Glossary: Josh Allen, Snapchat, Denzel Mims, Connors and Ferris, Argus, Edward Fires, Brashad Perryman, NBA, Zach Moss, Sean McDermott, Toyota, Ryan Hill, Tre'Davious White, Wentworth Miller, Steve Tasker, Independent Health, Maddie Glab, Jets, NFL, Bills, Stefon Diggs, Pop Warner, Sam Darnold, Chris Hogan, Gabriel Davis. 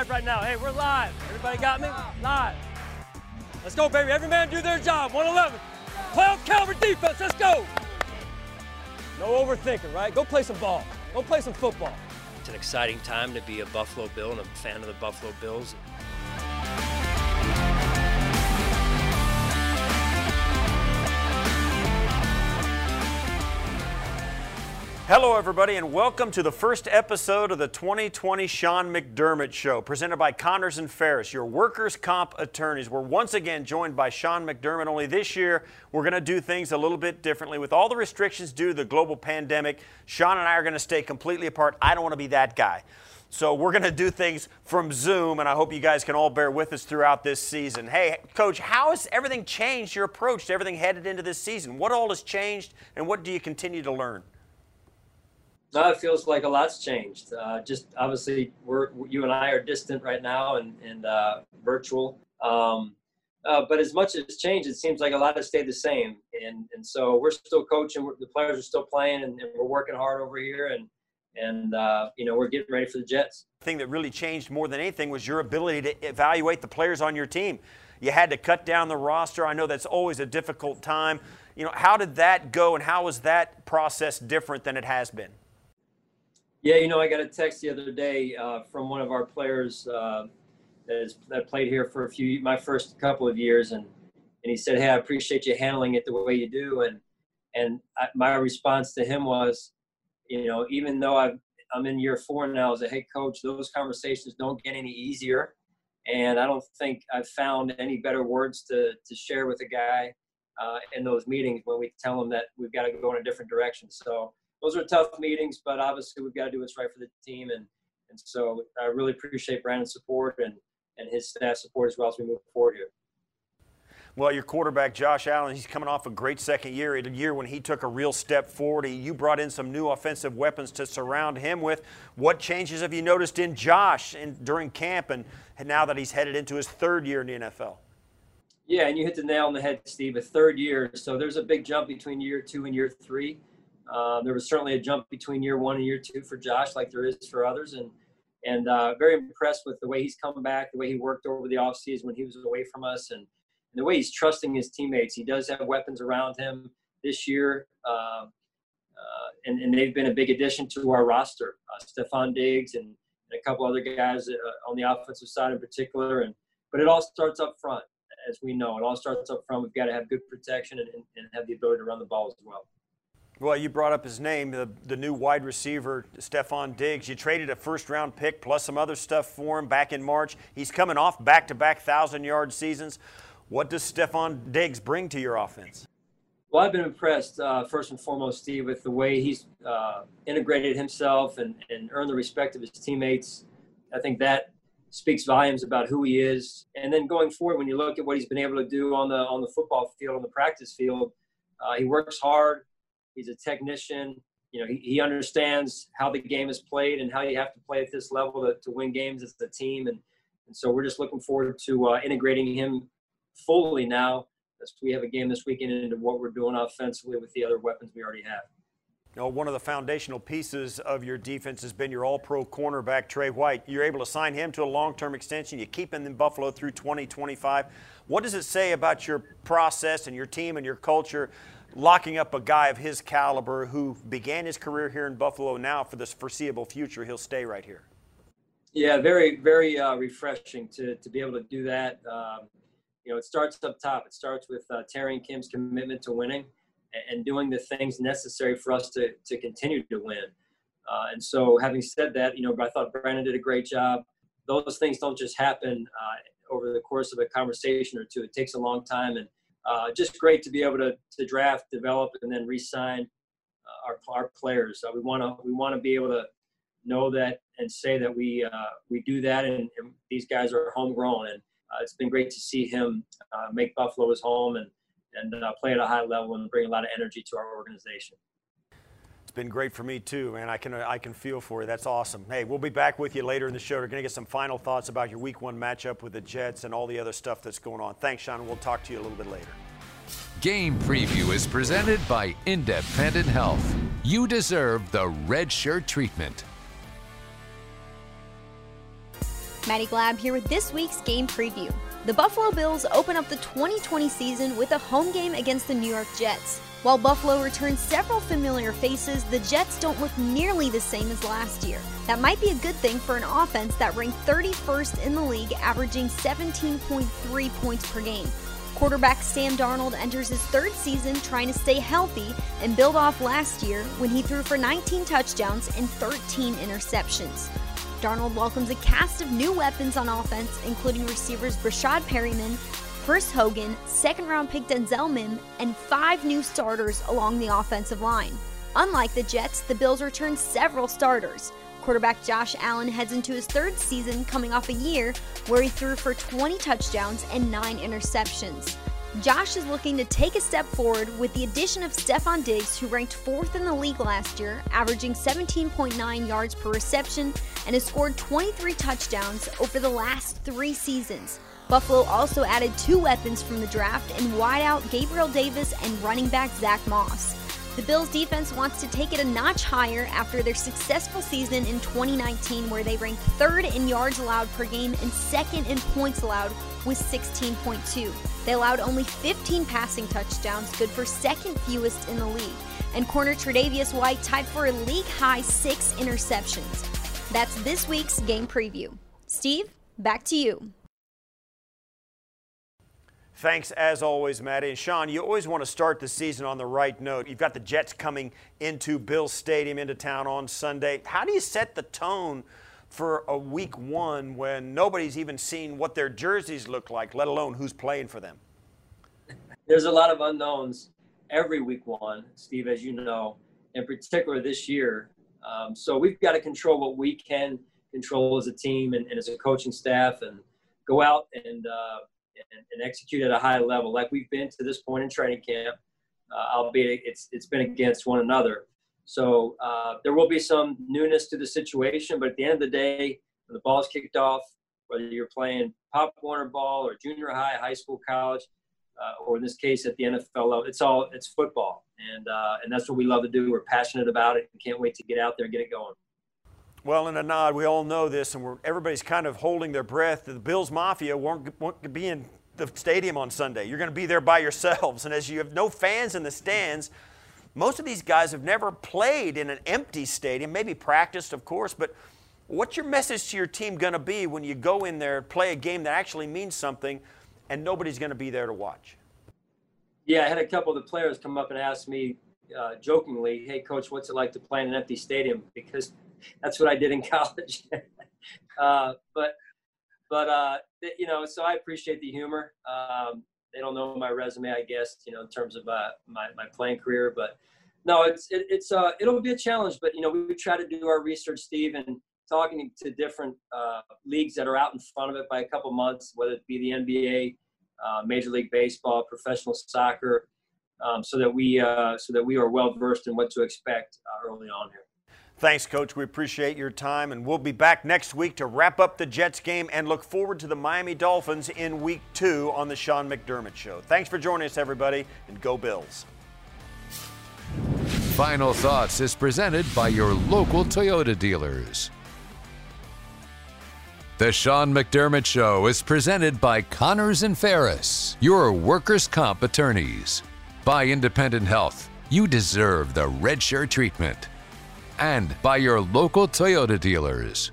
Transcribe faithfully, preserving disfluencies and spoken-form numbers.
live right now. Hey, we're live. Everybody got me? Live. Let's go, baby. Every man do their job. one eleven. Play on Calvert defense. Let's go. No overthinking, right? Go play some ball. Go play some football. It's an exciting time to be a Buffalo Bill and a fan of the Buffalo Bills. Hello, everybody, and welcome to the first episode of the twenty twenty Sean McDermott Show, presented by Connors and Ferris, your workers' comp attorneys. We're once again joined by Sean McDermott, only this year we're going to do things a little bit differently. With all the restrictions due to the global pandemic, Sean and I are going to stay completely apart. I don't want to be that guy. So we're going to do things from Zoom, and I hope you guys can all bear with us throughout this season. Hey, Coach, how has everything changed, your approach to everything headed into this season? What all has changed, and what do you continue to learn? No, it feels like a lot's changed. Uh, just obviously, we're you and I are distant right now and, and uh, virtual. Um, uh, but as much as it's changed, it seems like a lot has stayed the same. And and so we're still coaching. We're, the players are still playing, and, and we're working hard over here. And and uh, you know, we're getting ready for the Jets. The thing that really changed more than anything was your ability to evaluate the players on your team. You had to cut down the roster. I know that's always a difficult time. You know, how did that go, and how was that process different than it has been? Yeah, you know, I got a text the other day uh, from one of our players uh, that, is, that played here for a few, my first couple of years, and and he said, "Hey, I appreciate you handling it the way you do." And and I, my response to him was, you know, even though I've, I'm in year four now, as a head coach, those conversations don't get any easier, and I don't think I've found any better words to to share with a guy uh, in those meetings when we tell him that we've got to go in a different direction. So. Those are tough meetings, but obviously we've got to do what's right for the team. And, and so I really appreciate Brandon's support and, and his staff support as well as we move forward here. Well, your quarterback, Josh Allen, he's coming off a great second year, a year when he took a real step forward. You brought in some new offensive weapons to surround him with. What changes have you noticed in Josh in, during camp and, and now that he's headed into his third year in the N F L? Yeah, and you hit the nail on the head, Steve, a third year. So there's a big jump between year two and year three. Uh, there was certainly a jump between year one and year two for Josh, like there is for others, and and uh, very impressed with the way he's come back, the way he worked over the offseason when he was away from us, and, and the way he's trusting his teammates. He does have weapons around him this year, uh, uh, and, and they've been a big addition to our roster. Uh, Stefon Diggs and, and a couple other guys uh, on the offensive side in particular. And but it all starts up front, as we know. It all starts up front. We've got to have good protection and, and, and have the ability to run the ball as well. Well, you brought up his name, the, the new wide receiver, Stefon Diggs. You traded a first-round pick plus some other stuff for him back in March. He's coming off back-to-back thousand-yard seasons. What does Stefon Diggs bring to your offense? Well, I've been impressed, uh, first and foremost, Steve, with the way he's uh, integrated himself and, and earned the respect of his teammates. I think that speaks volumes about who he is. And then going forward, when you look at what he's been able to do on the, on the football field, on the practice field, uh, he works hard. He's a technician. You know, he, he understands how the game is played and how you have to play at this level to, to win games as a team. And, and so we're just looking forward to uh, integrating him fully now as we have a game this weekend into what we're doing offensively with the other weapons we already have. You know, one of the foundational pieces of your defense has been your all-pro cornerback, Trey White. You're able to sign him to a long-term extension. You keep him in Buffalo through twenty twenty-five. What does it say about your process and your team and your culture locking up a guy of his caliber who began his career here in Buffalo? Now for this foreseeable future, he'll stay right here. Yeah, very, very uh, refreshing to, to be able to do that. Um, you know, it starts up top. It starts with uh, Terry and Kim's commitment to winning and, and doing the things necessary for us to, to continue to win. Uh, and so having said that, you know, but I thought Brandon did a great job. Those things don't just happen uh, over the course of a conversation or two. It takes a long time, and Uh, just great to be able to, to draft, develop, and then re-sign uh, our, our players. Uh, we want to we want to be able to know that and say that we uh, we do that, and, and these guys are homegrown. And uh, it's been great to see him uh, make Buffalo his home and and uh, play at a high level and bring a lot of energy to our organization. It's been great for me too, man. I can I can feel for you. That's awesome. Hey, we'll be back with you later in the show. We're going to get some final thoughts about your week one matchup with the Jets and all the other stuff that's going on. Thanks, Sean. We'll talk to you a little bit later. Game Preview is presented by Independent Health. You deserve the red shirt treatment. Maddie Glab here with this week's game preview. The Buffalo Bills open up the twenty twenty season with a home game against the New York Jets. While Buffalo returns several familiar faces, the Jets don't look nearly the same as last year. That might be a good thing for an offense that ranked thirty-first in the league, averaging seventeen point three points per game. Quarterback Sam Darnold enters his third season trying to stay healthy and build off last year when he threw for nineteen touchdowns and thirteen interceptions. Darnold welcomes a cast of new weapons on offense, including receivers Brashad Perryman, Chris Hogan, second-round pick Denzel Mims, and five new starters along the offensive line. Unlike the Jets, the Bills return several starters. Quarterback Josh Allen heads into his third season coming off a year where he threw for twenty touchdowns and nine interceptions. Josh is looking to take a step forward with the addition of Stefon Diggs, who ranked fourth in the league last year, averaging seventeen point nine yards per reception and has scored twenty-three touchdowns over the last three seasons. Buffalo also added two weapons from the draft in wideout Gabriel Davis and running back Zach Moss. The Bills defense wants to take it a notch higher after their successful season in twenty nineteen, where they ranked third in yards allowed per game and second in points allowed with sixteen point two. They allowed only fifteen passing touchdowns, good for second fewest in the league, and corner Tre'Davious White tied for a league-high six interceptions. That's this week's game preview. Steve, back to you. Thanks, as always, Maddie. And Sean, you always want to start the season on the right note. You've got the Jets coming into Bills Stadium into town on Sunday. How do you set the tone for a week one when nobody's even seen what their jerseys look like, let alone who's playing for them? There's a lot of unknowns every week one, Steve, as you know, in particular this year. Um, so we've got to control what we can control as a team and, and as a coaching staff, and go out and uh, – And, and execute at a high level like we've been to this point in training camp, uh, albeit it's it's been against one another. So uh, there will be some newness to the situation, but at the end of the day, when the ball's kicked off, whether you're playing Pop Warner ball or junior high, high school, college, uh, or in this case at the N F L level, it's all it's football, and uh, and that's what we love to do. We're passionate about it and can't wait to get out there and get it going. Well, in a nod, we all know this, and we're, everybody's kind of holding their breath. The Bills Mafia won't, won't be in the stadium on Sunday. You're going to be there by yourselves, and as you have no fans in the stands, most of these guys have never played in an empty stadium, maybe practiced, of course, but what's your message to your team going to be when you go in there, play a game that actually means something, and nobody's going to be there to watch? Yeah, I had a couple of the players come up and ask me uh, jokingly, hey, Coach, what's it like to play in an empty stadium? Because that's what I did in college. uh, but, but uh, you know, so I appreciate the humor. Um, they don't know my resume, I guess, you know, in terms of uh, my, my playing career. But, no, it's it, it's uh, it'll be a challenge. But, you know, we try to do our research, Steve, and talking to different uh, leagues that are out in front of it by a couple months, whether it be the N B A, uh, Major League Baseball, professional soccer, um, so that we uh, so that we are well-versed in what to expect uh, early on here. Thanks, Coach. We appreciate your time, and we'll be back next week to wrap up the Jets game and look forward to the Miami Dolphins in week two on the Sean McDermott Show. Thanks for joining us, everybody, and go Bills. Final Thoughts is presented by your local Toyota dealers. The Sean McDermott Show is presented by Connors and Ferris, your workers' comp attorneys. By Independent Health, you deserve the red shirt treatment. And by your local Toyota dealers.